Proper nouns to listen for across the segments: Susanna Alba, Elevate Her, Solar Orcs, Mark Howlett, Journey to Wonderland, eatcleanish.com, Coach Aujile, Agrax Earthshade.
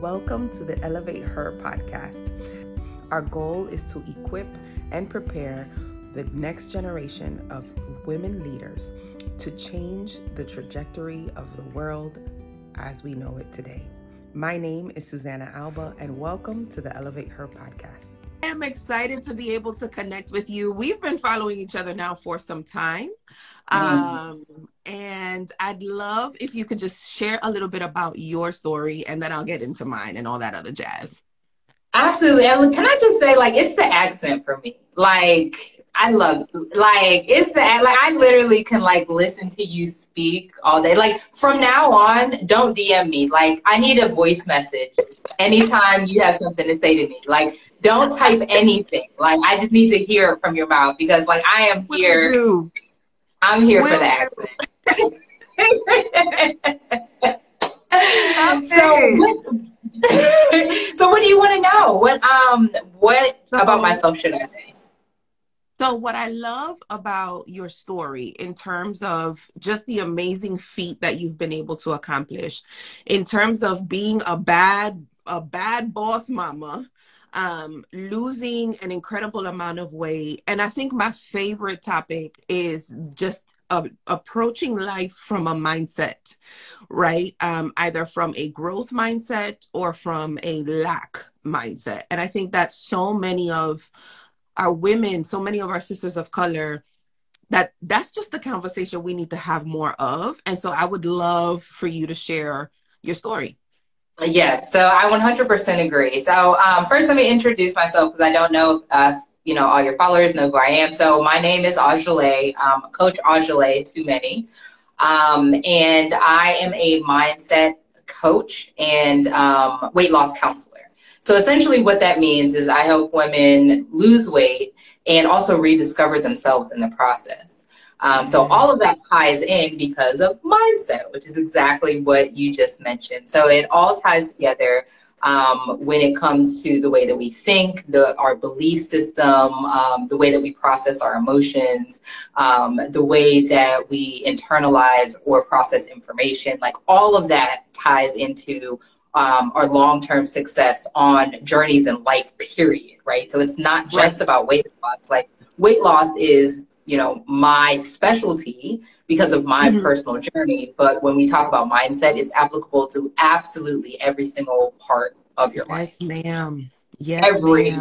Welcome to the Elevate Her podcast. Our goal is to equip and prepare the next generation of women leaders to change the trajectory of the world as we know it today. My name is Susanna Alba, and welcome to the Elevate Her podcast. I am excited to be able to connect with you. We've been following each other now for some time. And I'd love if you could just share a little bit about your story, and then I'll get into mine and all that other jazz. Absolutely. Evelyn, can I just say, like, it's the accent for me. Like, I love, like, it's the, like, I literally can, like, listen to you speak all day. Like, from now on, don't DM me. Like, I need a voice message anytime you have something to say to me. Like, don't type anything. Like, I just need to hear it from your mouth, because, like, I am here. I'm here for that. So what do you want to know? What about myself should I say? So what I love about your story, in terms of just the amazing feat that you've been able to accomplish, in terms of being a bad boss mama, losing an incredible amount of weight. And I think my favorite topic is just approaching life from a mindset, right? Either from a growth mindset or from a lack mindset. And I think that so many of our women, so many of our sisters of color, that's just the conversation we need to have more of. And so I would love for you to share your story. Yes, so I 100% agree. So first, let me introduce myself, because I don't know if all your followers know who I am. So my name is Aujile, Coach Aujile to many, and I am a mindset coach and weight loss counselor. So essentially what that means is I help women lose weight and also rediscover themselves in the process. So all of that ties in because of mindset, which is exactly what you just mentioned. So it all ties together when it comes to the way that we think, our belief system, the way that we process our emotions, the way that we internalize or process information. Like, all of that ties into our long-term success on journeys in life, period, right? So it's not just about weight loss. Like, weight loss is my specialty because of my personal journey. But when we talk about mindset, it's applicable to absolutely every single part of your life. Yes, ma'am. Yes, every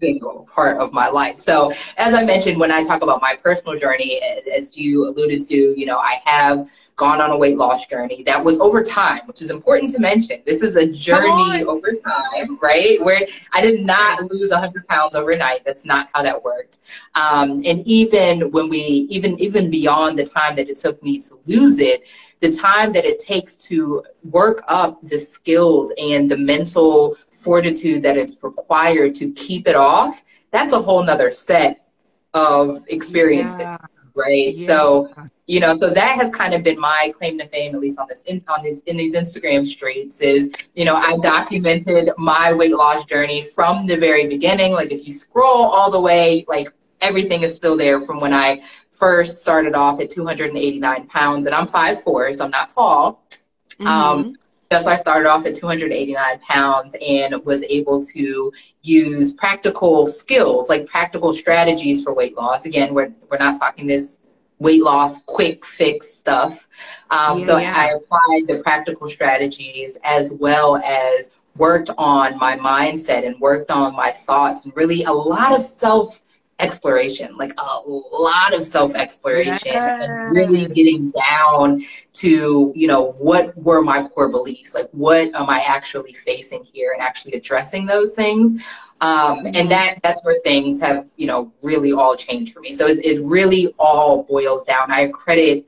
single part of my life. So as I mentioned, when I talk about my personal journey, as you alluded to, I have gone on a weight loss journey that was over time, which is important to mention. This is a journey over time, right? Where I did not lose 100 pounds overnight. That's not how that worked. And even beyond the time that it took me to lose it, the time that it takes to work up the skills and the mental fortitude that is required to keep it off, that's a whole nother set of experiences, right? Yeah. So that has kind of been my claim to fame, at least in these Instagram streets, is, I documented my weight loss journey from the very beginning. Like, if you scroll all the way, like, everything is still there from when I first started off at 289 pounds, and I'm 5'4", so I'm not tall. That's why I started off at 289 pounds and was able to use practical skills, like practical strategies for weight loss. Again, we're not talking this weight loss quick fix stuff. I applied the practical strategies, as well as worked on my mindset and worked on my thoughts, and really a lot of self-exploration, yes. And really getting down to, what were my core beliefs? Like, what am I actually facing here, and actually addressing those things. And that's where things have, really all changed for me. So it really all boils down. I credit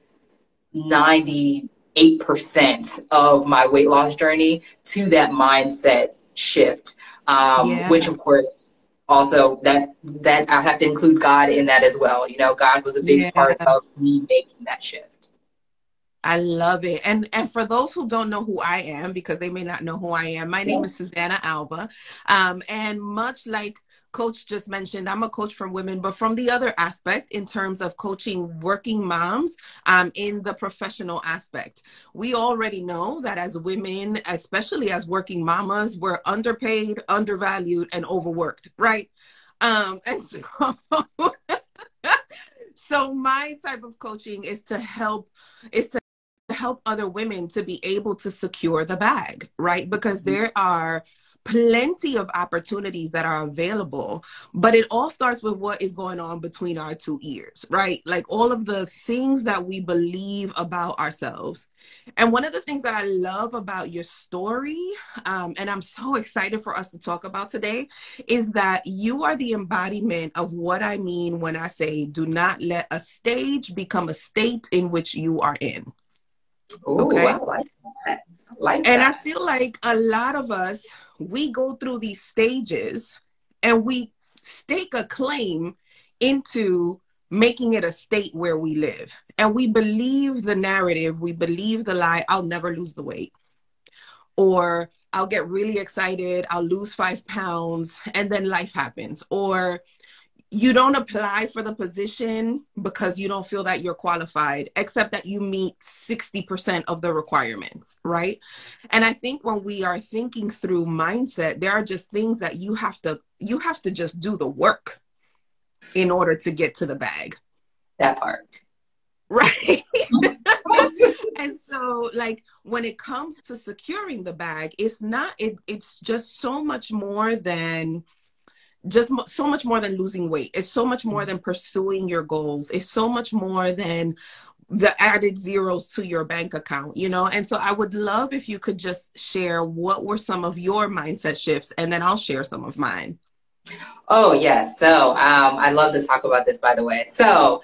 98% of my weight loss journey to that mindset shift, which, of course, also, that I have to include God in that as well. God was a big part of me making that shift. I love it. And for those who don't know who I am, because they may not know who I am, my name is Susanna Alba. And much like Coach just mentioned, I'm a coach for women, but from the other aspect in terms of coaching working moms in the professional aspect. We already know that as women, especially as working mamas, we're underpaid, undervalued, and overworked, right? So my type of coaching is to help, other women to be able to secure the bag, right? Because there are plenty of opportunities that are available, but it all starts with what is going on between our two ears, right? Like all of the things that we believe about ourselves. And one of the things that I love about your story, and I'm so excited for us to talk about today, is that you are the embodiment of what I mean when I say, do not let a stage become a state in which you are in. Ooh, okay. I like that. And I feel like a lot of us, we go through these stages and we stake a claim into making it a state where we live. And we believe the narrative, we believe the lie, I'll never lose the weight. Or I'll get really excited, I'll lose 5 pounds, and then life happens. Or you don't apply for the position because you don't feel that you're qualified, except that you meet 60% of the requirements, right? And I think when we are thinking through mindset, there are just things that you have to just do the work in order to get to the bag. That part. Right? And so like when it comes to securing the bag, it's just so much more than losing weight. It's so much more than pursuing your goals. It's so much more than the added zeros to your bank account, you know? And so I would love if you could just share what were some of your mindset shifts, and then I'll share some of mine. Oh, yes. So I love to talk about this, by the way. So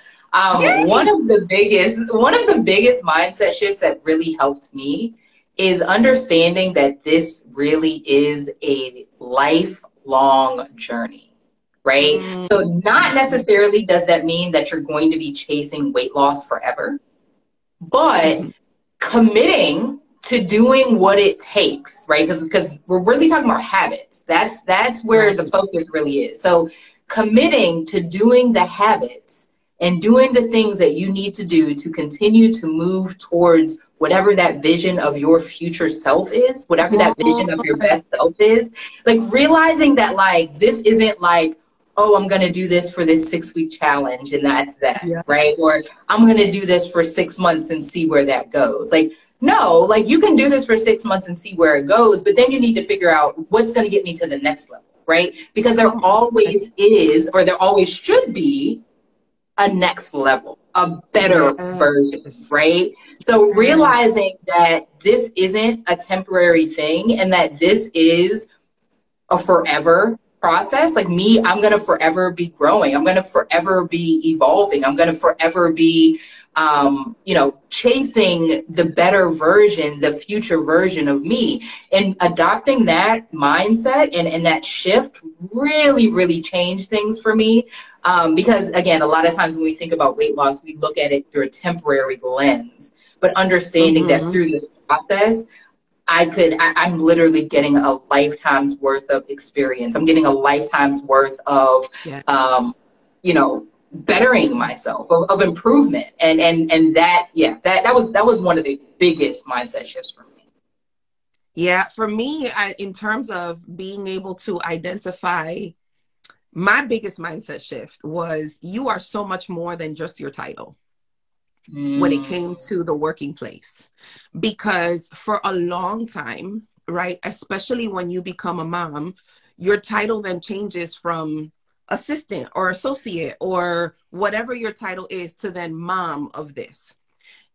one of the biggest mindset shifts that really helped me is understanding that this really is a lifelong journey, right? Mm-hmm. So not necessarily does that mean that you're going to be chasing weight loss forever, but committing to doing what it takes, right? Because we're really talking about habits. That's where the focus really is. So committing to doing the habits and doing the things that you need to do to continue to move towards whatever that vision of your future self is, whatever that vision of your best self is, like realizing that like, this isn't like, oh, I'm going to do this for this 6-week challenge and that's that, yeah. Right? Or I'm going to do this for 6 months and see where that goes. Like, no, like you can do this for 6 months and see where it goes, but then you need to figure out what's going to get me to the next level, right? Because there always is, or there always should be, a next level, a better version, right? So realizing that this isn't a temporary thing and that this is a forever process. Like me, I'm going to forever be growing. I'm going to forever be evolving. I'm going to forever be, chasing the better version, the future version of me. And adopting that mindset and that shift really, really changed things for me. Because again, a lot of times when we think about weight loss, we look at it through a temporary lens, but understanding that through the process, I'm literally getting a lifetime's worth of experience. I'm getting a lifetime's worth of, bettering myself, of improvement. And that was one of the biggest mindset shifts for me. Yeah. For me, in terms of being able to identify, my biggest mindset shift was you are so much more than just your title when it came to the working place. Because for a long time, right, especially when you become a mom, your title then changes from assistant or associate or whatever your title is to then mom of this.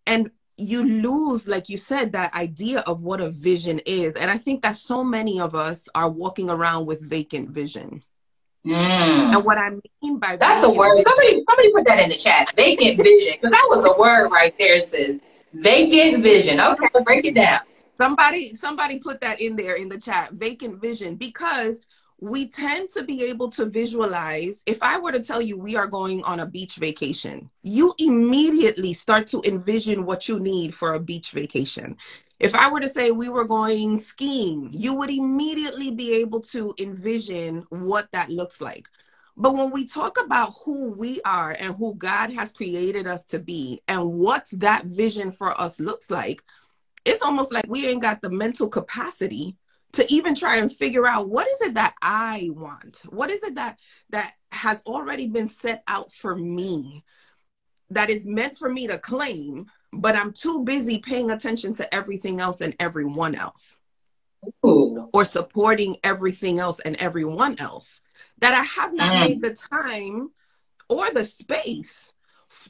And you lose, like you said, that idea of what a vision is. And I think that so many of us are walking around with vacant vision. And what I mean by that's a word. Somebody put that in the chat. Vacant vision, because that was a word right there, sis. Vacant vision. Okay, break it down. Somebody put that in there in the chat. Vacant vision, because we tend to be able to visualize. If I were to tell you we are going on a beach vacation, you immediately start to envision what you need for a beach vacation. If I were to say we were going skiing, you would immediately be able to envision what that looks like. But when we talk about who we are and who God has created us to be and what that vision for us looks like, it's almost like we ain't got the mental capacity to even try and figure out what is it that I want? What is it that has already been set out for me that is meant for me to claim, but I'm too busy paying attention to everything else and everyone else. Ooh. Or supporting everything else and everyone else, that I have not made the time or the space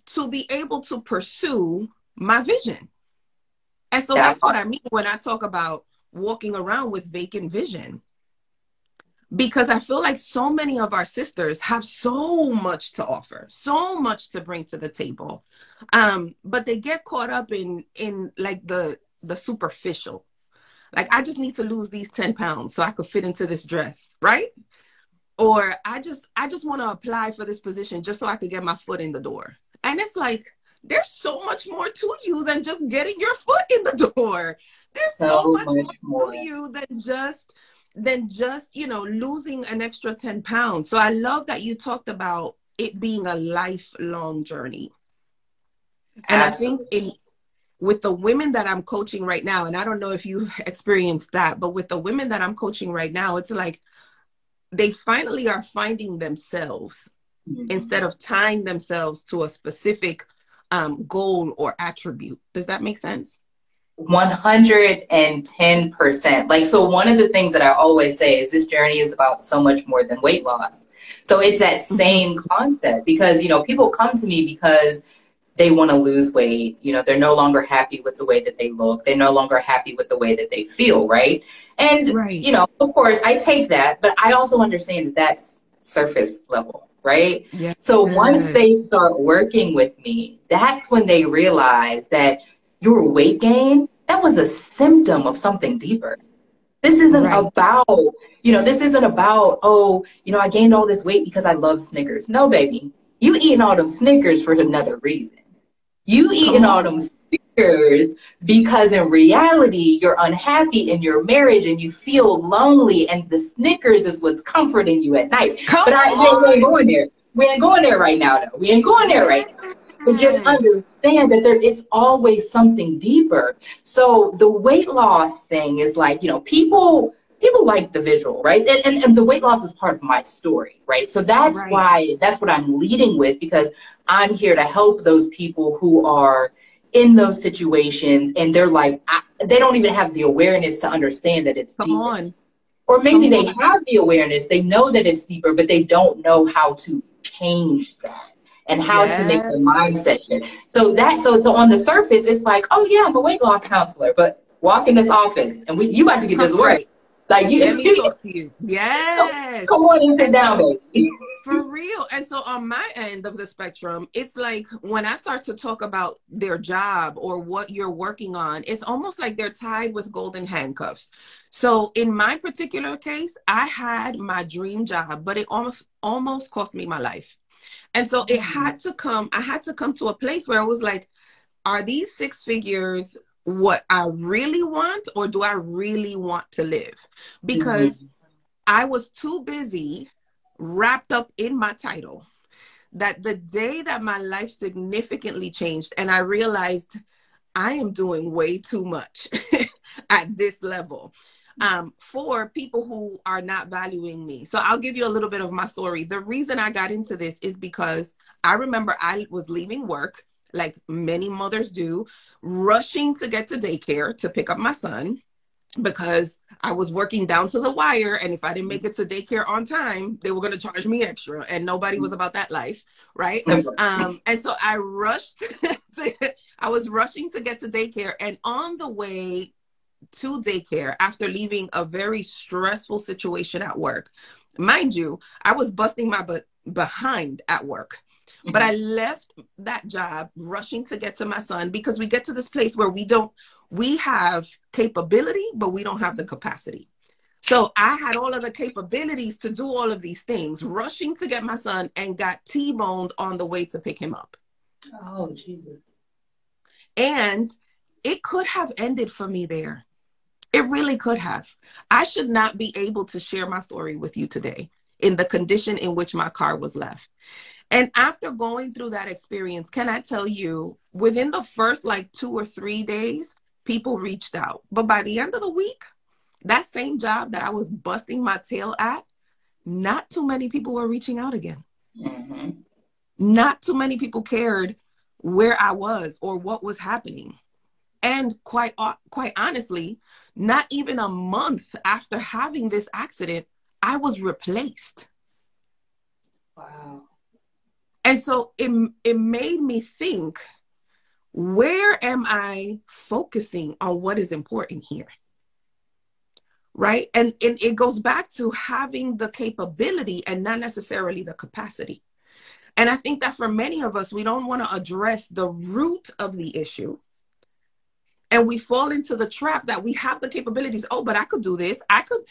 to be able to pursue my vision. And so that's what I mean when I talk about walking around with vacant vision. Because I feel like so many of our sisters have so much to offer, so much to bring to the table. But they get caught up in like the superficial. Like, I just need to lose these 10 pounds so I could fit into this dress, right? Or I just want to apply for this position just so I could get my foot in the door. And it's like, there's so much more to you than just getting your foot in the door. There's so much more to you than just, you know, losing an extra 10 pounds. So I love that you talked about it being a lifelong journey. And absolutely. I think with the women that I'm coaching right now, and I don't know if you've experienced that, but with the women that I'm coaching right now, it's like they finally are finding themselves instead of tying themselves to a specific goal or attribute. Does that make sense? 110%. Like, so one of the things that I always say is this journey is about so much more than weight loss. So it's that same concept, because, you know, people come to me because they want to lose weight. You know, they're no longer happy with the way that they look. They're no longer happy with the way that they feel. Right. And, you know, of course I take that, but I also understand that that's surface level. Right. Yeah. So once they start working with me, that's when they realize that your weight gain, that was a symptom of something deeper. This isn't about, you know, this isn't about, oh, you know, I gained all this weight because I love Snickers. No, baby, you eating all them Snickers for another reason. You eating all them Snickers because in reality, you're unhappy in your marriage and you feel lonely, and the Snickers is what's comforting you at night. We ain't going there. We ain't going there right now, though. We ain't going there right now. But just understand that there it's always something deeper. So the weight loss thing is like, you know, people like the visual, right? And the weight loss is part of my story, right? So that's why, that's what I'm leading with, because I'm here to help those people who are in those situations and they're like, they don't even have the awareness to understand that it's deeper. Or maybe they have the awareness, they know that it's deeper, but they don't know how to change that. And how to make the mindset shift. So on the surface, it's like, oh yeah, I'm a weight loss counselor, but walk in this office and you about to get this work. Like, you let me talk to you. Yes. Come on and sit down, baby. For real. And so on my end of the spectrum, it's like when I start to talk about their job or what you're working on, it's almost like they're tied with golden handcuffs. So in my particular case, I had my dream job, but it almost cost me my life. And so it had to come, I had to come to a place where I was like, are these six figures what I really want, or do I really want to live? Because I was too busy wrapped up in my title that the day that my life significantly changed and I realized I am doing way too much at this level. For people who are not valuing me. So I'll give you a little bit of my story. The reason I got into this is because I remember I was leaving work, like many mothers do, rushing to get to daycare to pick up my son because I was working down to the wire. And if I didn't make it to daycare on time, they were going to charge me extra, and nobody was about that life. Right. And so I rushed. I was rushing to get to daycare, and on the way to daycare, after leaving a very stressful situation at work. Mind you, I was busting my behind at work, but I left that job rushing to get to my son, because we get to this place where we have capability, but we don't have the capacity. So I had all of the capabilities to do all of these things, rushing to get my son, and got T-boned on the way to pick him up. Oh, Jesus. And it could have ended for me there. It really could have. I should not be able to share my story with you today in the condition in which my car was left. And after going through that experience, can I tell you, within the first 2 or 3 days, people reached out. But by the end of the week, that same job that I was busting my tail at, not too many people were reaching out again. Mm-hmm. Not too many people cared where I was or what was happening. And quite honestly, not even a month after having this accident, I was replaced. Wow. And so it made me think, where am I focusing on what is important here? Right? And it goes back to having the capability and not necessarily the capacity. And I think that for many of us, we don't want to address the root of the issue. And we fall into the trap that we have the capabilities. Oh, but I could do this. I could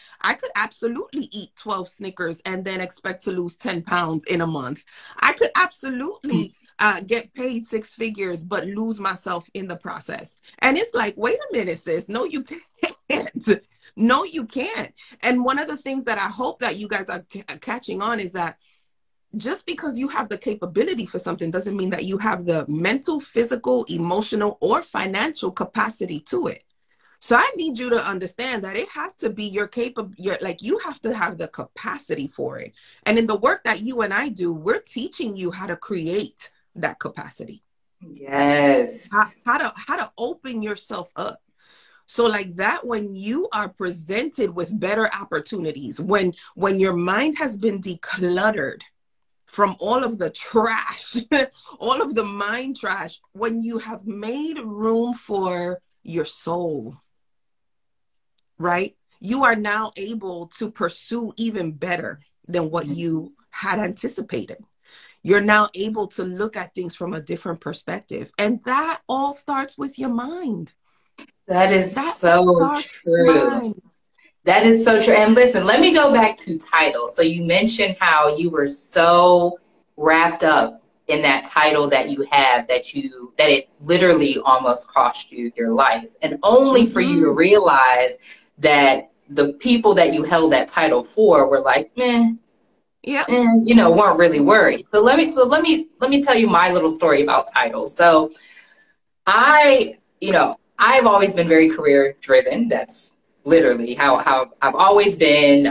absolutely eat 12 Snickers and then expect to lose 10 pounds in a month. I could absolutely get paid 6 figures, but lose myself in the process. And it's like, wait a minute, sis. No, you can't. No, you can't. And one of the things that I hope that you guys are catching on is that just because you have the capability for something doesn't mean that you have the mental, physical, emotional, or financial capacity to it. So I need you to understand that it has to be you have to have the capacity for it. And in the work that you and I do, we're teaching you how to create that capacity. Yes. How to open yourself up. So like that, when you are presented with better opportunities, when your mind has been decluttered from all of the trash, all of the mind trash, when you have made room for your soul, right? You are now able to pursue even better than what you had anticipated. You're now able to look at things from a different perspective. And that all starts with your mind. That is so true. That is so true. And listen, let me go back to title. So you mentioned how you were so wrapped up in that title that you have, that it literally almost cost you your life. And only for you to realize that the people that you held that title for were like, meh. Yeah. And, weren't really worried. So let me tell you my little story about titles. So I've always been very career driven. That's literally how I've always been,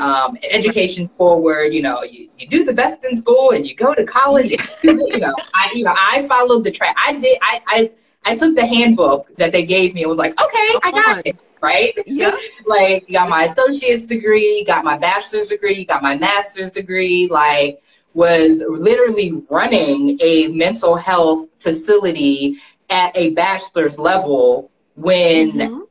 education forward. You do the best in school and you go to college. I followed the track. I took the handbook that they gave me and was like, okay, I got it, right? Yeah. Got my associate's degree, got my bachelor's degree, got my master's degree, was literally running a mental health facility at a bachelor's level when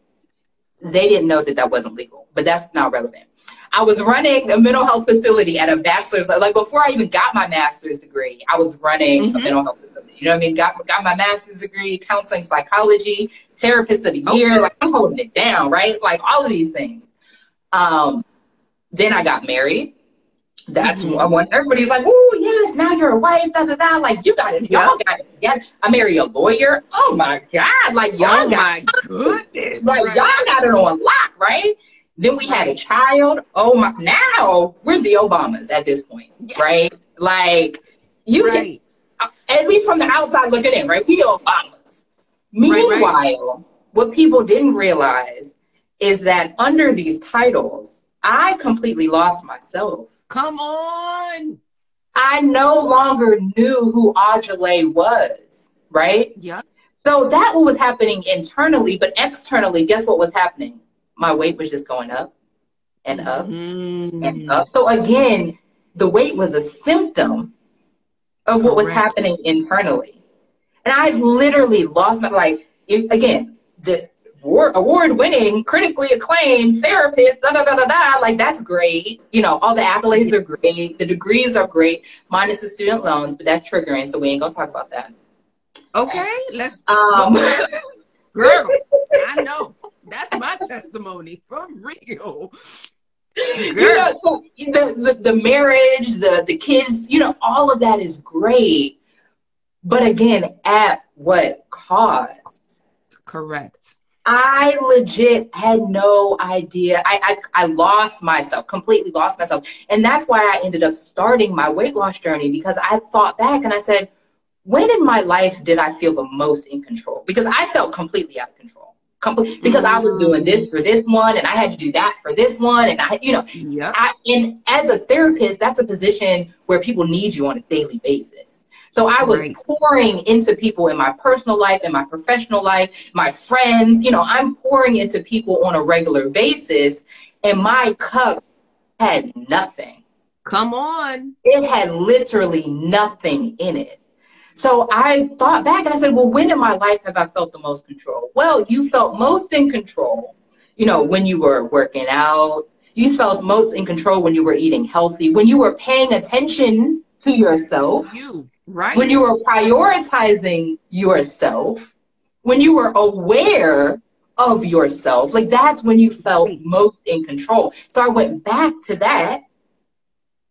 they didn't know that wasn't legal, but that's not relevant. I was running a mental health facility at a bachelor's, before I even got my master's degree, I was running a mental health facility. You know what I mean? Got my master's degree, counseling, psychology, therapist of the year. Okay. I'm holding it down, right? All of these things. Then I got married. That's when everybody's like, oh, yes, now you're a wife, da, da, da. You got it. Y'all got it. Yeah. I married a lawyer. Oh, my God. Y'all got it. Goodness. Y'all got it on lock, right? Then we had a child. Oh, my. Now we're the Obamas at this point, right? And we from the outside looking in, right? We Obamas. Meanwhile, what people didn't realize is that under these titles, I completely lost myself. Come on. I no longer knew who Aujile was, right? Yeah. So that was happening internally, but externally, guess what was happening? My weight was just going up and up and up. So again, the weight was a symptom of what was happening internally. And I literally lost my, this award-winning, critically acclaimed therapist, da, da, da, da, da. That's great. All the accolades are great. The degrees are great, minus the student loans, but that's triggering, so we ain't going to talk about that. Okay. Let's. Girl, I know. That's my testimony. For real. You know, the marriage, the kids, you know, all of that is great. But again, at what cost? Correct. I legit had no idea. I lost myself, completely lost myself. And that's why I ended up starting my weight loss journey, because I thought back and I said, when in my life did I feel the most in control? Because I felt completely out of control. Because I was doing this for this one and I had to do that for this one. And I, you know, and as a therapist, that's a position where people need you on a daily basis. So I was pouring into people in my personal life, in my professional life, my friends, you know, I'm pouring into people on a regular basis, and my cup had nothing. Come on. It had literally nothing in it. So I thought back and I said, well, when in my life have I felt the most control? Well, you felt most in control, you know, when you were working out. You felt most in control when you were eating healthy, when you were paying attention to yourself, when you were prioritizing yourself, when you were aware of yourself. Like, that's when you felt most in control. So I went back to that,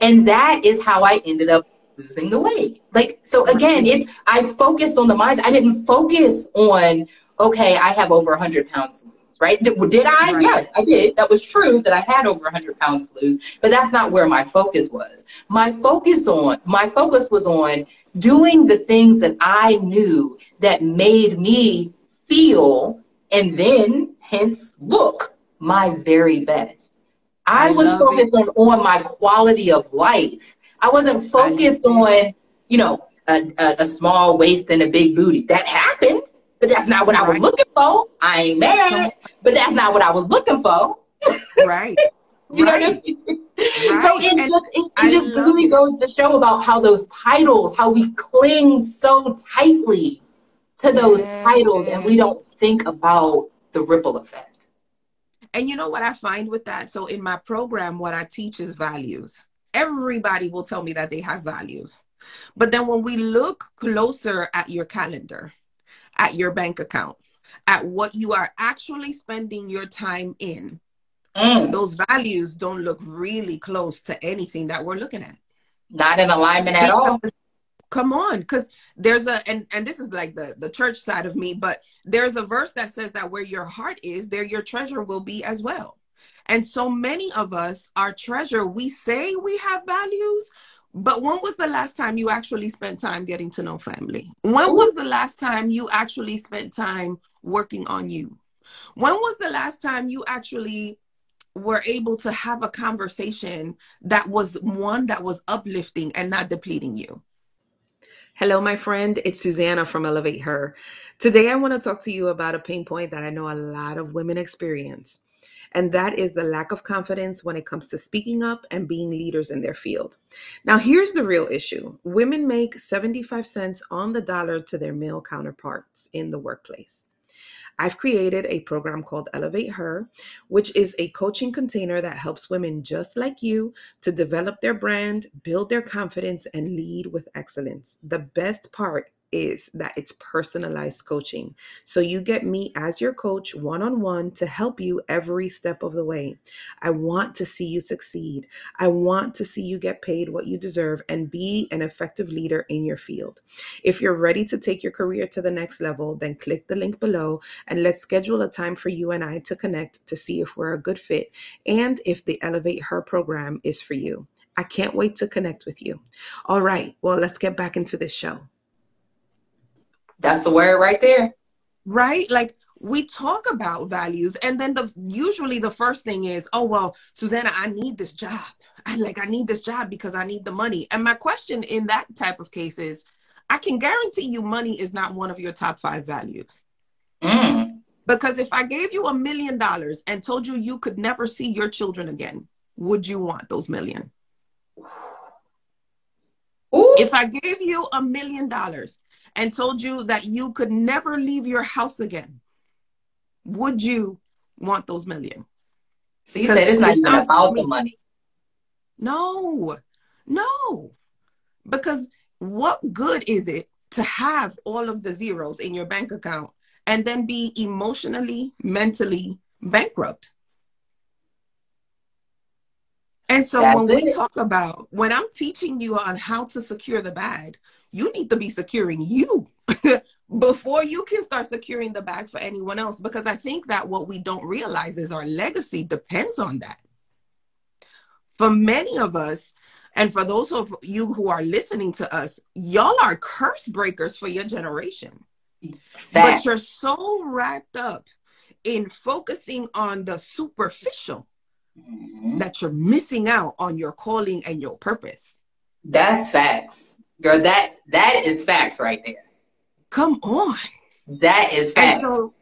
and that is how I ended up losing the weight. Like, so again, it's, I focused on the mindset. I didn't focus on, okay, I have over 100 pounds to lose, right? Did I? Right. Yes, I did. That was true that I had over 100 pounds to lose, but that's not where my focus was. My focus was on doing the things that I knew that made me feel, and then hence look my very best. I was focused on my quality of life. I wasn't focused on, you know, a small waist and a big booty. That happened, but that's not what I was looking for. I ain't mad, but that's not what I was looking for. You know what I mean? So it just really goes to show about how those titles, how we cling so tightly to those titles, and we don't think about the ripple effect. And you know what I find with that? So in my program, what I teach is values. Everybody will tell me that they have values. But then when we look closer at your calendar, at your bank account, at what you are actually spending your time in, those values don't look really close to anything that we're looking at. Not in alignment at all. Come on, because there's a, and this is like the church side of me, but there's a verse that says that where your heart is, there your treasure will be as well. And so many of us, our treasure, we say we have values, but when was the last time you actually spent time getting to know family? When was the last time you actually spent time working on you? When was the last time you actually were able to have a conversation that was one that was uplifting and not depleting you? Hello, my friend. It's Susanna from Elevate Her. Today, I want to talk to you about a pain point that I know a lot of women experience. And that is the lack of confidence when it comes to speaking up and being leaders in their field. Now, here's the real issue. Women make 75 cents on the dollar to their male counterparts in the workplace. I've created a program called Elevate Her, which is a coaching container that helps women just like you to develop their brand, build their confidence, and lead with excellence. The best part is that it's personalized coaching. So you get me as your coach one-on-one to help you every step of the way. I want to see you succeed. I want to see you get paid what you deserve and be an effective leader in your field. If you're ready to take your career to the next level, then click the link below and let's schedule a time for you and I to connect to see if we're a good fit and if the Elevate Her program is for you. I can't wait to connect with you. All right, well, let's get back into this show. That's the word right there. Right? Like, we talk about values, and then usually the first thing is, oh, well, Susanna, I need this job. I need this job because I need the money. And my question in that type of case is, I can guarantee you money is not one of your top 5 values. Because if I gave you $1 million and told you you could never see your children again, would you want those million? Ooh. If I gave you $1 million and told you that you could never leave your house again, would you want those million? So you said it's not even about the money. No. Because what good is it to have all of the zeros in your bank account and then be emotionally, mentally bankrupt? And so when we talk about, when I'm teaching you on how to secure the bag, you need to be securing you before you can start securing the bag for anyone else. Because I think that what we don't realize is our legacy depends on that. For many of us, and for those of you who are listening to us, y'all are curse breakers for your generation. But you're so wrapped up in focusing on the superficial that you're missing out on your calling and your purpose. That's facts. Girl, that is facts right there. Come on. That is facts. And so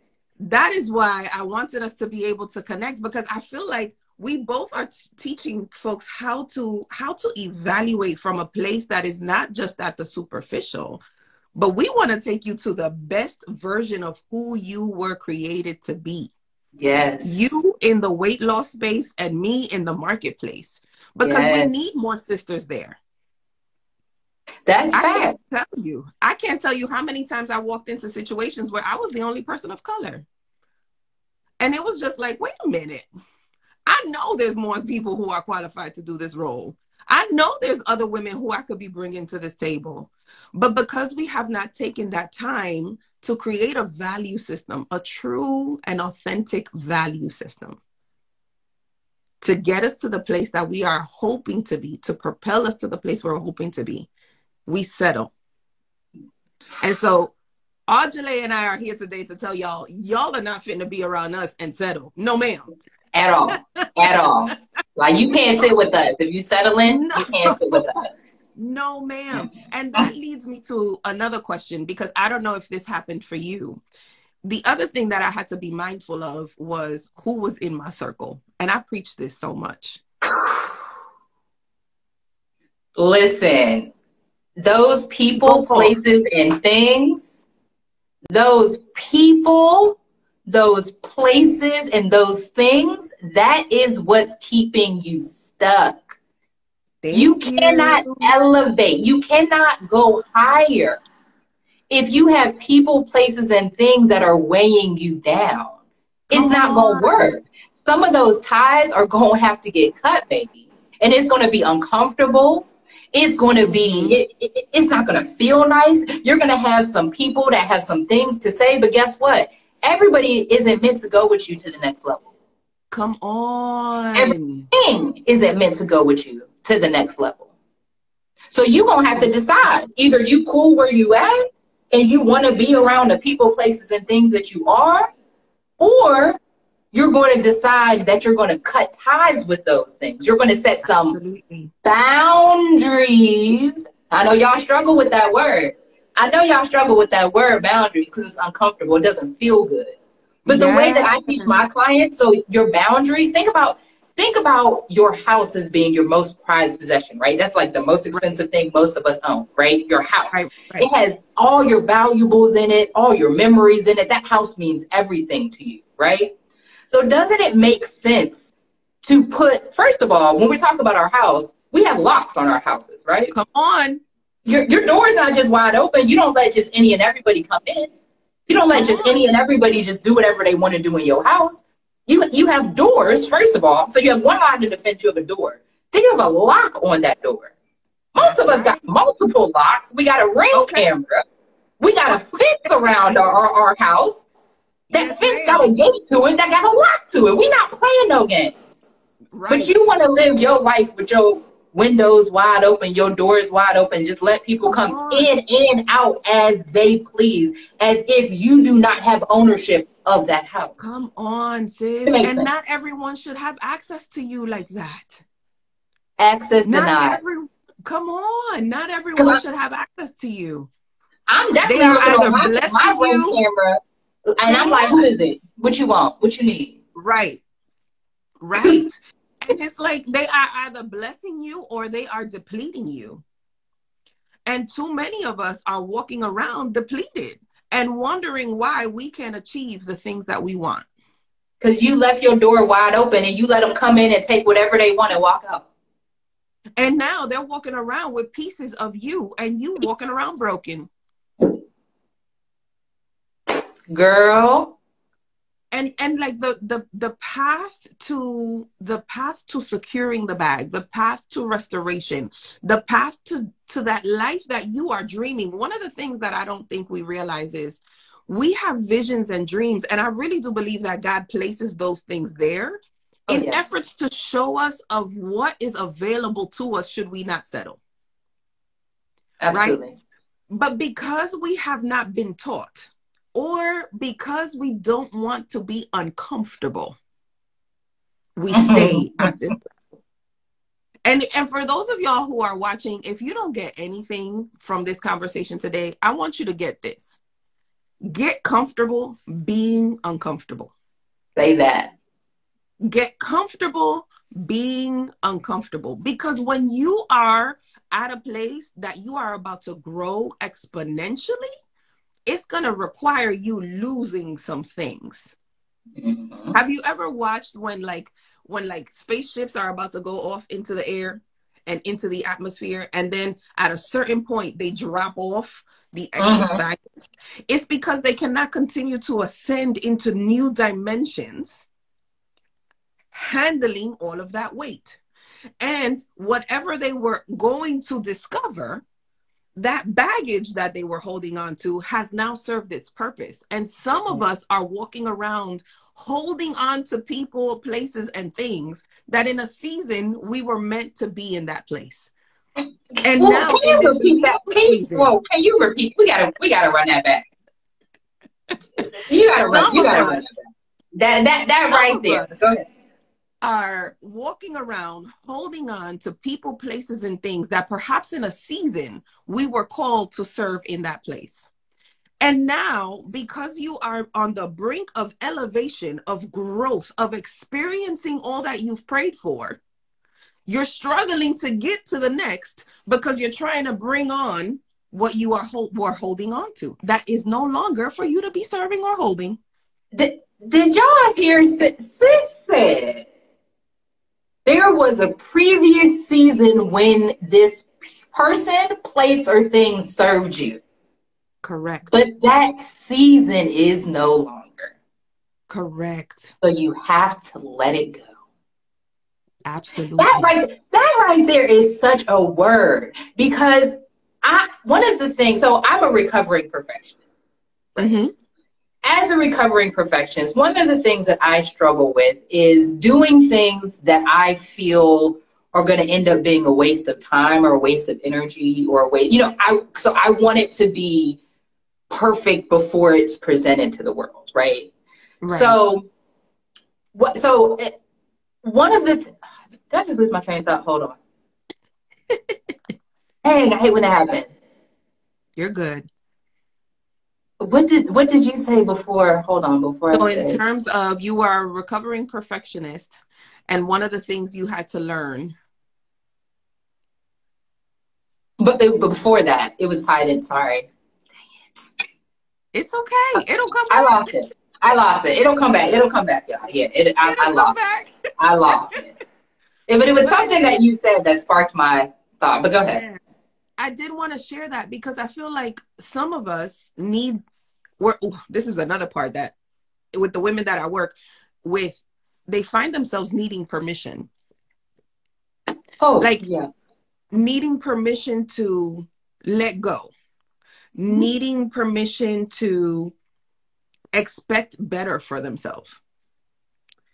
that is why I wanted us to be able to connect, because I feel like we both are teaching folks how to evaluate from a place that is not just at the superficial, but we want to take you to the best version of who you were created to be. Yes. You in the weight loss space and me in the marketplace, because we need more sisters there. That's fact. I can't tell you how many times I walked into situations where I was the only person of color. And it was just like, wait a minute. I know there's more people who are qualified to do this role. I know there's other women who I could be bringing to this table. But because we have not taken that time to create a value system, a true and authentic value system, to get us to the place that we are hoping to be, to propel us to the place where we're hoping to be, we settle. And so Aujile and I are here today to tell y'all, y'all are not fitting to be around us and settle. No, ma'am. At all. At all. Like, you can't sit with us. If you settle in, you can't sit with us. No, ma'am. And that leads me to another question, because I don't know if this happened for you. The other thing that I had to be mindful of was who was in my circle. And I preach this so much. Listen, those people, places, and things, those people, those places, and those things, that is what's keeping you stuck. You cannot elevate. You cannot go higher if you have people, places, and things that are weighing you down. It's not going to work. Some of those ties are going to have to get cut, baby. And it's going to be uncomfortable. It's going to be, it's not going to feel nice. You're going to have some people that have some things to say, but guess what? Everybody isn't meant to go with you to the next level. Come on. Everything isn't meant to go with you to the next level. So you're going to have to decide. Either you cool where you at, and you want to be around the people, places, and things that you are, or you're going to decide that you're going to cut ties with those things. You're going to set some boundaries. I know y'all struggle with that word. I know y'all struggle with that word, boundaries, because it's uncomfortable. It doesn't feel good. But the way that I teach my clients, so your boundaries, think about your house as being your most prized possession, right? That's like the most expensive thing most of us own, right? Your house. Right. It has all your valuables in it, all your memories in it. That house means everything to you, right? So doesn't it make sense to put, first of all, when we talk about our house, we have locks on our houses, right? Come on. Your door's not just wide open. You don't let just any and everybody come in. You don't let just any and everybody just do whatever they want to do in your house. You have doors, first of all. So you have one line to defend, you have a door. Then you have a lock on that door. Most of us got multiple locks. We got a ring camera. We got a fence around our house. That fence got a gate to it. That got a lock to it. We're not playing no games. Right. But you want to live your life with your windows wide open, your doors wide open. Just let people come in and out as they please, as if you do not have ownership of that house. Come on, sis. And not everyone should have access to you like that. Access denied. Come on. Not everyone should have access to you. I'm definitely either blessed my ring camera. And I'm like, who is it? What you want? What you need? Right. And it's like they are either blessing you or they are depleting you. And too many of us are walking around depleted and wondering why we can't achieve the things that we want. Because you left your door wide open and you let them come in and take whatever they want and walk out. And now they're walking around with pieces of you and you walking around broken. Girl, And like the path to securing the bag, the path to restoration, the path to that life that you are dreaming. One of the things that I don't think we realize is we have visions and dreams. And I really do believe that God places those things there in efforts to show us of what is available to us should we not settle. Absolutely. Right? But because we have not been taught, or because we don't want to be uncomfortable, we stay at this level. And for those of y'all who are watching, if you don't get anything from this conversation today, I want you to get this. Get comfortable being uncomfortable. Say that. Get comfortable being uncomfortable. Because when you are at a place that you are about to grow exponentially, it's going to require you losing some things. Mm-hmm. Have you ever watched when spaceships are about to go off into the air and into the atmosphere, and then at a certain point they drop off the excess baggage? It's because they cannot continue to ascend into new dimensions, handling all of that weight. And whatever they were going to discover, that baggage that they were holding on to has now served its purpose. And some of us are walking around holding on to people, places, and things that in a season we were meant to be in that place. And well, now can you repeat that? Can you repeat? We gotta run that back. You gotta run that back. That right there. Go ahead. Are walking around holding on to people, places, and things that perhaps in a season we were called to serve in that place. And now, because you are on the brink of elevation, of growth, of experiencing all that you've prayed for, you're struggling to get to the next because you're trying to bring on what you are were holding on to that is no longer for you to be serving or holding. Did y'all hear Sis said? There was a previous season when this person, place, or thing served you. Correct. But that season is no longer. Correct. So you have to let it go. Absolutely. That right there is such a word, because one of the things, so I'm a recovering perfectionist. Mm-hmm. As a recovering perfectionist, one of the things that I struggle with is doing things that I feel are going to end up being a waste of time or a waste of energy or a waste, so I want it to be perfect before it's presented to the world, right? So one of the, did I just lose my train of thought? Hold on. Dang, I hate when that happens. You're good. What did you say before? Hold on, before. So in terms of, you are a recovering perfectionist, and one of the things you had to learn. But before that, it was tied in. Sorry. Dang it. It's okay. It'll come back. I lost it. It'll come back. Yeah. I lost it. But it was something that you said that sparked my thought. But go ahead. Yeah. I did want to share that because I feel like some of us this is another part that with the women that I work with, they find themselves needing permission. Oh, like, yeah. Needing permission to let go, needing permission to expect better for themselves.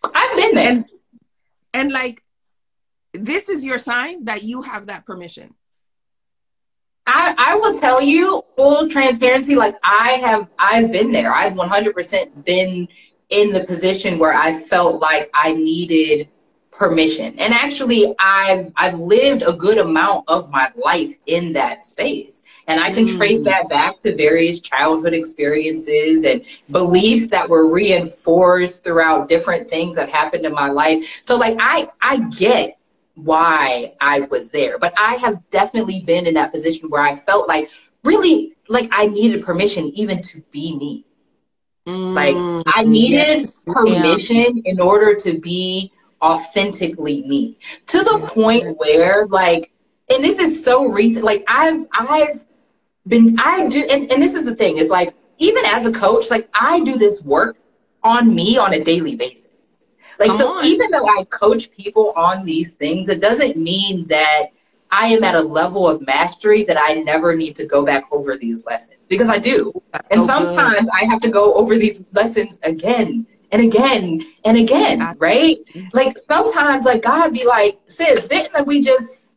I've been there. And like, this is your sign that you have that permission. I will tell you, full transparency, like I've been there. I've 100% been in the position where I felt like I needed permission. And actually, I've lived a good amount of my life in that space. And I can trace that back to various childhood experiences and beliefs that were reinforced throughout different things that happened in my life. So like, I get why I was there, but I have definitely been in that position where I felt like really like I needed permission even to be me. Like I needed permission in order to be authentically me, to the point where like, and this is so recent, like I do, and this is the thing, it's like even as a coach, like I do this work on me on a daily basis. Like, so even though I coach people on these things, it doesn't mean that I am at a level of mastery that I never need to go back over these lessons, because I do. And sometimes I have to go over these lessons again and again and again, right? Like, sometimes, like, God be like, sis, didn't we just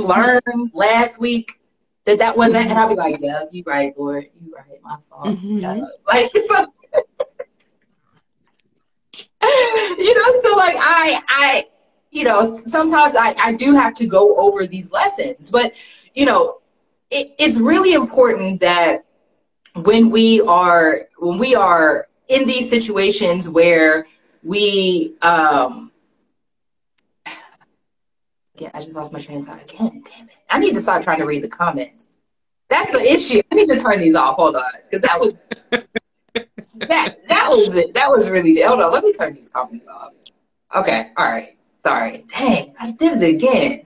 learn last week that that wasn't? And I'll be like, yeah, you right, Lord. You right, my fault. Yeah. Like, it's so, you know, so like I you know, sometimes I do have to go over these lessons. But, you know, it's really important that when we are in these situations where we again, I just lost my train of thought again. Damn it. I need to stop trying to read the comments. That's the issue. I need to turn these off. Hold on. Because that was that was it. That was really it. Hold on. Let me turn these comments off. Okay. All right. Sorry. Dang, I did it again.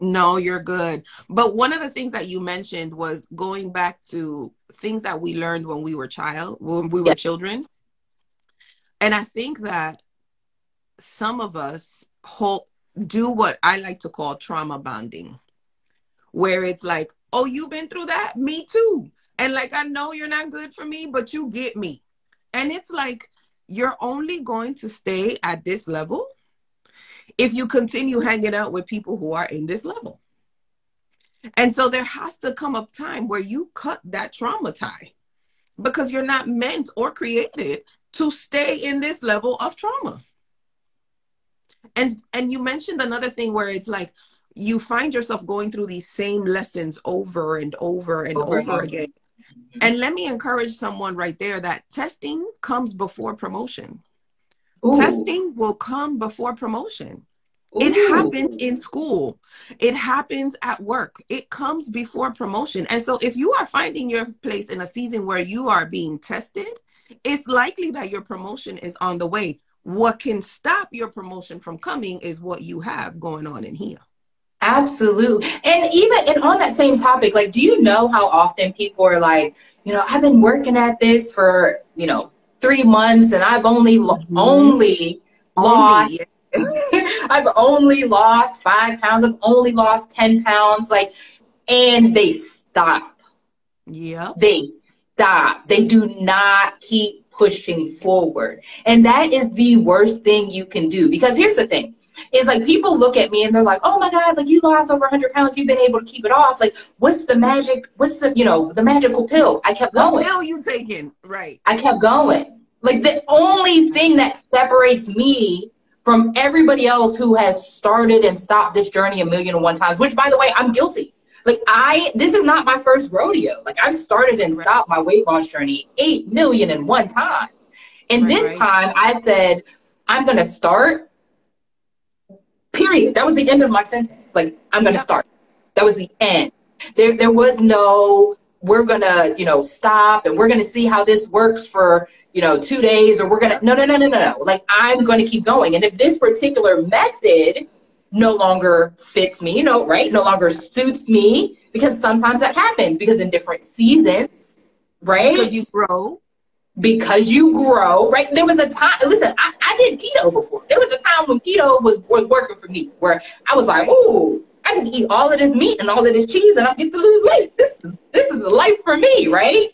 No, you're good. But one of the things that you mentioned was going back to things that we learned when we were children. And I think that some of us do what I like to call trauma bonding, where it's like, oh, you've been through that? Me too. And like, I know you're not good for me, but you get me. And it's like, you're only going to stay at this level if you continue hanging out with people who are in this level. And so there has to come a time where you cut that trauma tie, because you're not meant or created to stay in this level of trauma. And you mentioned another thing where it's like, you find yourself going through these same lessons over and over and over again. And let me encourage someone right there that testing comes before promotion. Ooh. Testing will come before promotion. Ooh. It happens in school. It happens at work. It comes before promotion. And so if you are finding your place in a season where you are being tested, it's likely that your promotion is on the way. What can stop your promotion from coming is what you have going on in here. Absolutely. And on that same topic, like, do you know how often people are like, you know, I've been working at this for, you know, 3 months and I've only lost I've only lost 5 pounds, I've only lost 10 pounds, like, and they stop. Yeah. They stop. They do not keep pushing forward. And that is the worst thing you can do, because here's the thing. It's like, people look at me and they're like, oh my God, like, you lost over 100 pounds. You've been able to keep it off. Like, what's the magic? What's the, you know, the magical pill? I kept going. What pill you taking? Right. I kept going. Like, the only thing that separates me from everybody else who has started and stopped this journey 1,001,001 times, which, by the way, I'm guilty. Like, this is not my first rodeo. Like, I've started and stopped my weight loss journey 8,000,001 times. And this time I said, I'm going to start. Period. That was the end of my sentence. Like, I'm going to start. That was the end. There was no, we're going to, you know, stop and we're going to see how this works for, you know, 2 days, or we're going to, no. Like, I'm going to keep going. And if this particular method no longer fits me, you know, right? No longer suits me, because sometimes that happens, because in different seasons, right? Because you grow, right? There was a time, listen, I did keto before. There was a time when keto was working for me, where I was like, oh, I can eat all of this meat and all of this cheese and I'll get to lose weight. This is a life for me, right?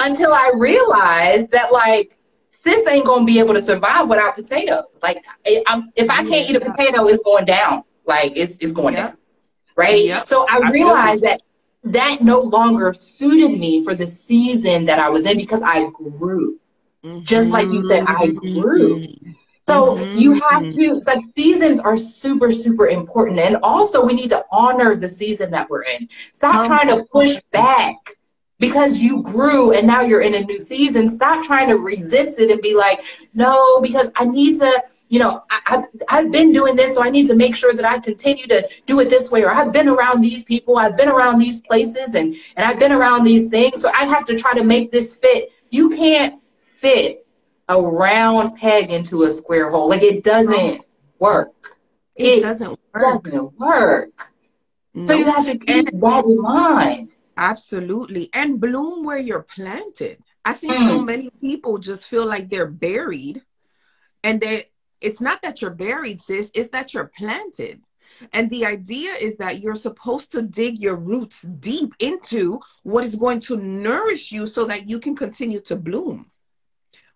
Until I realized that, like, this ain't going to be able to survive without potatoes. Like, if I can't eat a potato, it's going down. Like, it's going down, right? Yeah. So I realized that no longer suited me for the season that I was in, because I grew. Just like you said, I grew. So you have to, like, seasons are super, super important. And also, we need to honor the season that we're in. Stop trying to push back because you grew and now you're in a new season. Stop trying to resist it and be like, no, because I need to, you know, I've been doing this, so I need to make sure that I continue to do it this way. Or I've been around these people, I've been around these places, and I've been around these things, so I have to try to make this fit. You can't fit a round peg into a square hole. Like, it doesn't work. It doesn't work. Nope. So you have to keep that in mind. Absolutely. And bloom where you're planted. I think so many people just feel like they're buried, and it's not that you're buried, sis, it's that you're planted. And the idea is that you're supposed to dig your roots deep into what is going to nourish you so that you can continue to bloom.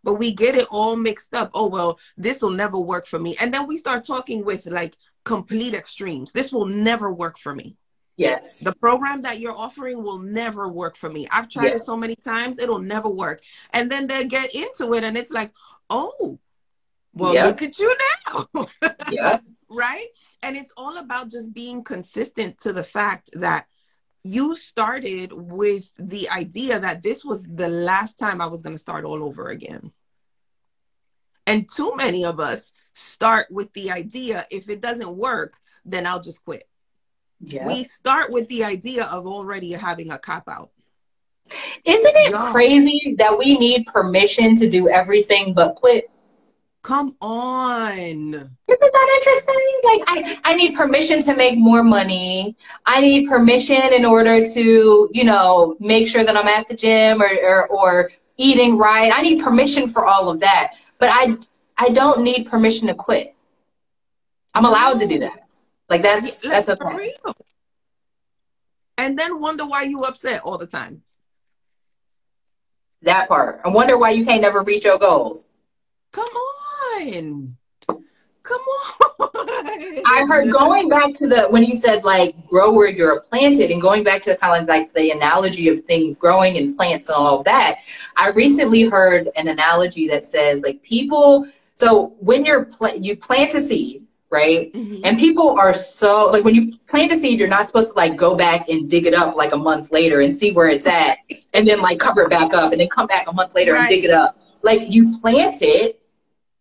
But we get it all mixed up. Oh, well, this will never work for me. And then we start talking with like complete extremes. This will never work for me. Yes. The program that you're offering will never work for me. I've tried it so many times. It'll never work. And then they get into it and it's like, oh, well, look at you now. Right? And it's all about just being consistent to the fact that you started with the idea that this was the last time I was going to start all over again. And too many of us start with the idea, if it doesn't work, then I'll just quit. Yeah. We start with the idea of already having a cop-out. Isn't it crazy that we need permission to do everything but quit? Come on. Isn't that interesting? Like, I need permission to make more money. I need permission in order to, you know, make sure that I'm at the gym or eating right. I need permission for all of that. But I don't need permission to quit. I'm allowed to do that. Like, that's okay. For real. And then wonder why you upset all the time. That part. I wonder why you can't never reach your goals. Come on. Come on. I heard, going back to when you said like grow where you're planted, and going back to kind of like the analogy of things growing and plants and all of that, I recently heard an analogy that says like people, so when you plant a seed, right? Mm-hmm. And people are so, like, when you plant a seed, you're not supposed to like go back and dig it up like a month later and see where it's at and then like cover it back up and then come back a month later and dig it up. Like, you plant it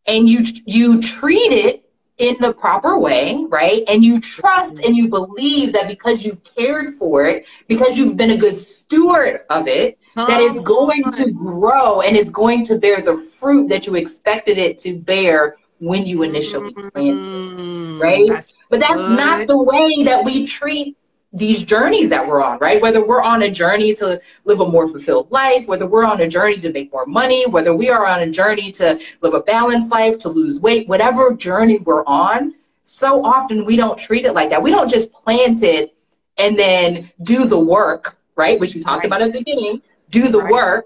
and you treat it in the proper way, right? And you trust and you believe that because you've cared for it, because you've been a good steward of it, that it's going to grow and it's going to bear the fruit that you expected it to bear when you initially planted, right? But that's not the way that we treat these journeys that we're on, right? Whether we're on a journey to live a more fulfilled life, whether we're on a journey to make more money, whether we are on a journey to live a balanced life, to lose weight, whatever journey we're on, so often we don't treat it like that. We don't just plant it and then do the work, right? Which we talked about at the beginning, do the work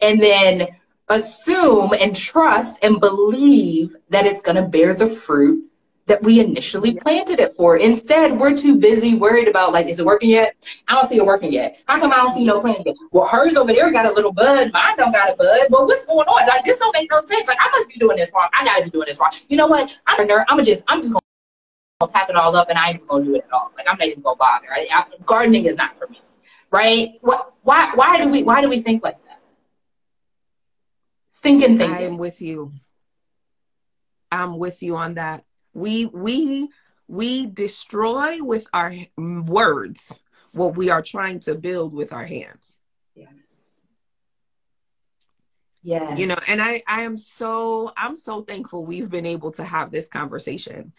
and then assume and trust and believe that it's going to bear the fruit that we initially planted it for. Instead, we're too busy worried about, like, is it working yet? I don't see it working yet. How come I don't see no plant yet? Well, hers over there got a little bud. Mine don't got a bud. Well, what's going on? Like, this don't make no sense. Like, I must be doing this wrong. I gotta be doing this wrong. You know what? I'm just gonna pass it all up, and I ain't gonna do it at all. Like, I'm not even gonna bother. Gardening is not for me, right? Why do we think like that? Thinking. I am with you. I'm with you on that. We destroy with our words what we are trying to build with our hands. Yes. Yeah. You know, and I'm so thankful we've been able to have this conversation,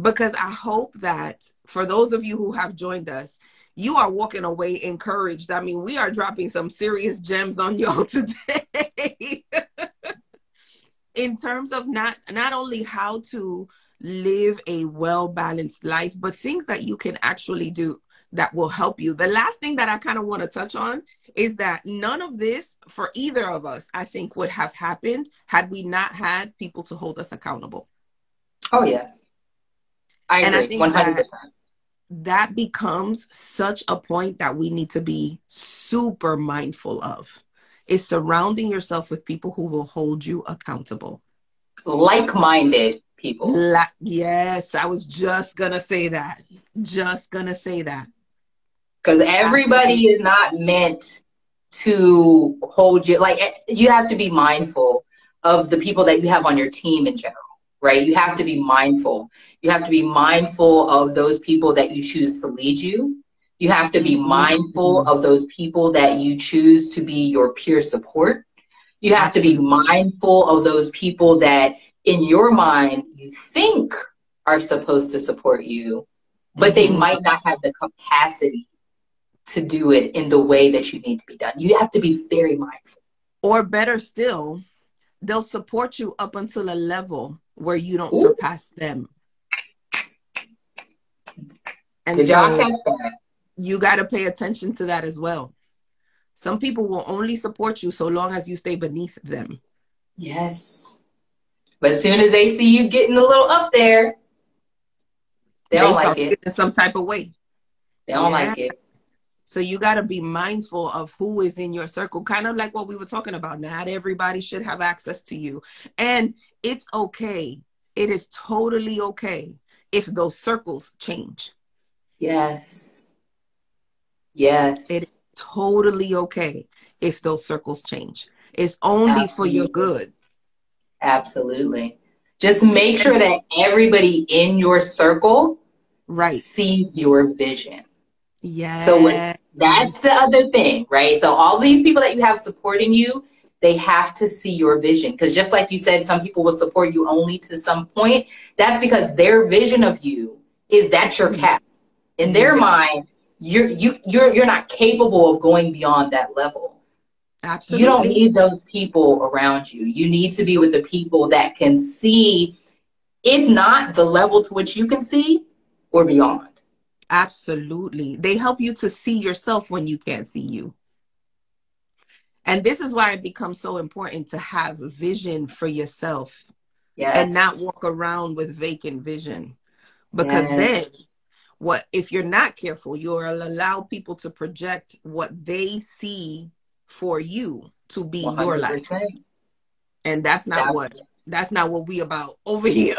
because I hope that for those of you who have joined us, you are walking away encouraged. I mean, we are dropping some serious gems on y'all today in terms of not only how to live a well-balanced life, but things that you can actually do that will help you. The last thing that I kind of want to touch on is that none of this for either of us, I think, would have happened had we not had people to hold us accountable. Oh, yes. I agree. I think 100%. That becomes such a point that we need to be super mindful of, is surrounding yourself with people who will hold you accountable. Like-minded people. Yes, I was just gonna say that. Because everybody is not meant to hold you. Like, you have to be mindful of the people that you have on your team in general, right? You have to be mindful. You have to be mindful of those people that you choose to lead you. You have to be mindful of those people that you choose to be your peer support. You have to be mindful of those people that in your mind you think are supposed to support you, but they might not have the capacity to do it in the way that you need to be done. You have to be very mindful. Or better still, they'll support you up until a level where you don't Ooh. Surpass them. And you got to pay attention to that as well. Some people will only support you so long as you stay beneath them. Yes. But as soon as they see you getting a little up there, they don't like it. In some type of way. They don't like it. So you got to be mindful of who is in your circle. Kind of like what we were talking about. Not everybody should have access to you. And it's okay. It is totally okay if those circles change. Yes. Yes. It is totally okay if those circles change. It's only Absolutely. For your good. Absolutely. Just make sure that everybody in your circle right. sees your vision. Yeah. So that's the other thing, right? So all these people that you have supporting you, they have to see your vision. Because just like you said, some people will support you only to some point. That's because their vision of you is that's your cap. In their mind, you're not capable of going beyond that level. Absolutely. You don't need those people around you. You need to be with the people that can see, if not the level to which you can see, or beyond. Absolutely. They help you to see yourself when you can't see you. And this is why it becomes so important to have vision for yourself. Yes. And not walk around with vacant vision. Because yes. then, what if you're not careful, you'll allow people to project what they see for you to be 100%. Your life. And that's not what we about over here.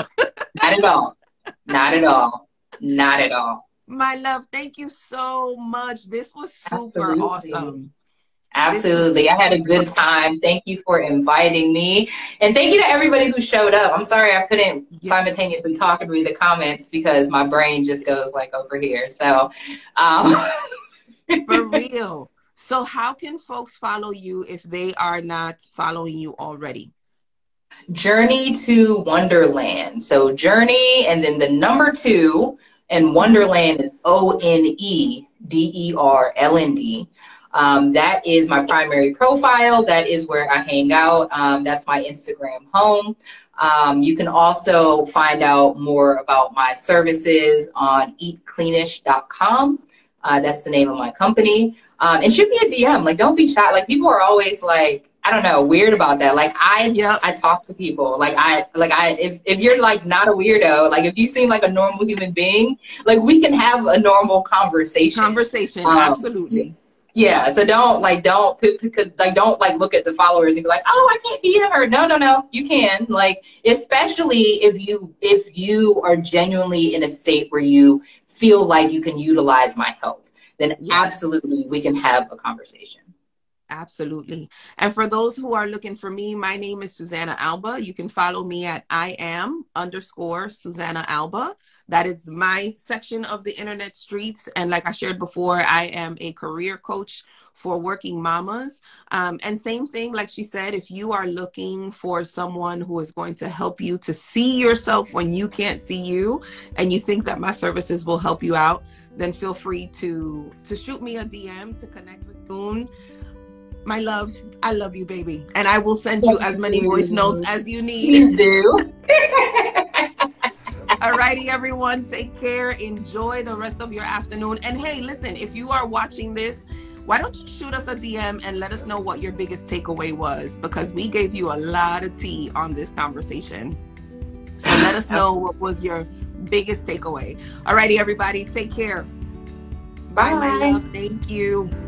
Not at all. Not at all. Not at all. My love, thank you so much. This was super Absolutely. Awesome. Absolutely. I had a good time. Thank you for inviting me. And thank you to everybody who showed up. I'm sorry I couldn't simultaneously talk and read the comments because my brain just goes like over here. So for real. So how can folks follow you if they are not following you already? Journey to Wonderland. So Journey and then the number 2 and Wonderland, ONEDERLND. That is my primary profile. That is where I hang out. That's my Instagram home. You can also find out more about my services on eatcleanish.com. That's the name of my company. And shoot me a DM. Like, don't be shy. Like, people are always like, I don't know, weird about that. Like, I talk to people. If you're like not a weirdo, like if you seem like a normal human being, like we can have a normal conversation. Absolutely. Yeah. So don't look at the followers and be like, oh, I can't DM her. No, you can. Like, especially if you are genuinely in a state where you feel like you can utilize my help, then absolutely we can have a conversation. Absolutely. And for those who are looking for me, my name is Susanna Alba. You can follow me at @IAM_Susanna Alba. That is my section of the internet streets. And like I shared before, I am a career coach for working mamas. And same thing, like she said, if you are looking for someone who is going to help you to see yourself when you can't see you, and you think that my services will help you out, then feel free to shoot me a DM to connect with Boone. My love, I love you, baby. And I will send you as many voice notes as you need. Please do. Alrighty, everyone. Take care. Enjoy the rest of your afternoon. And hey, listen, if you are watching this, why don't you shoot us a DM and let us know what your biggest takeaway was? Because we gave you a lot of tea on this conversation. So let us know what was your biggest takeaway. Alrighty, everybody. Take care. Bye, my love. Thank you.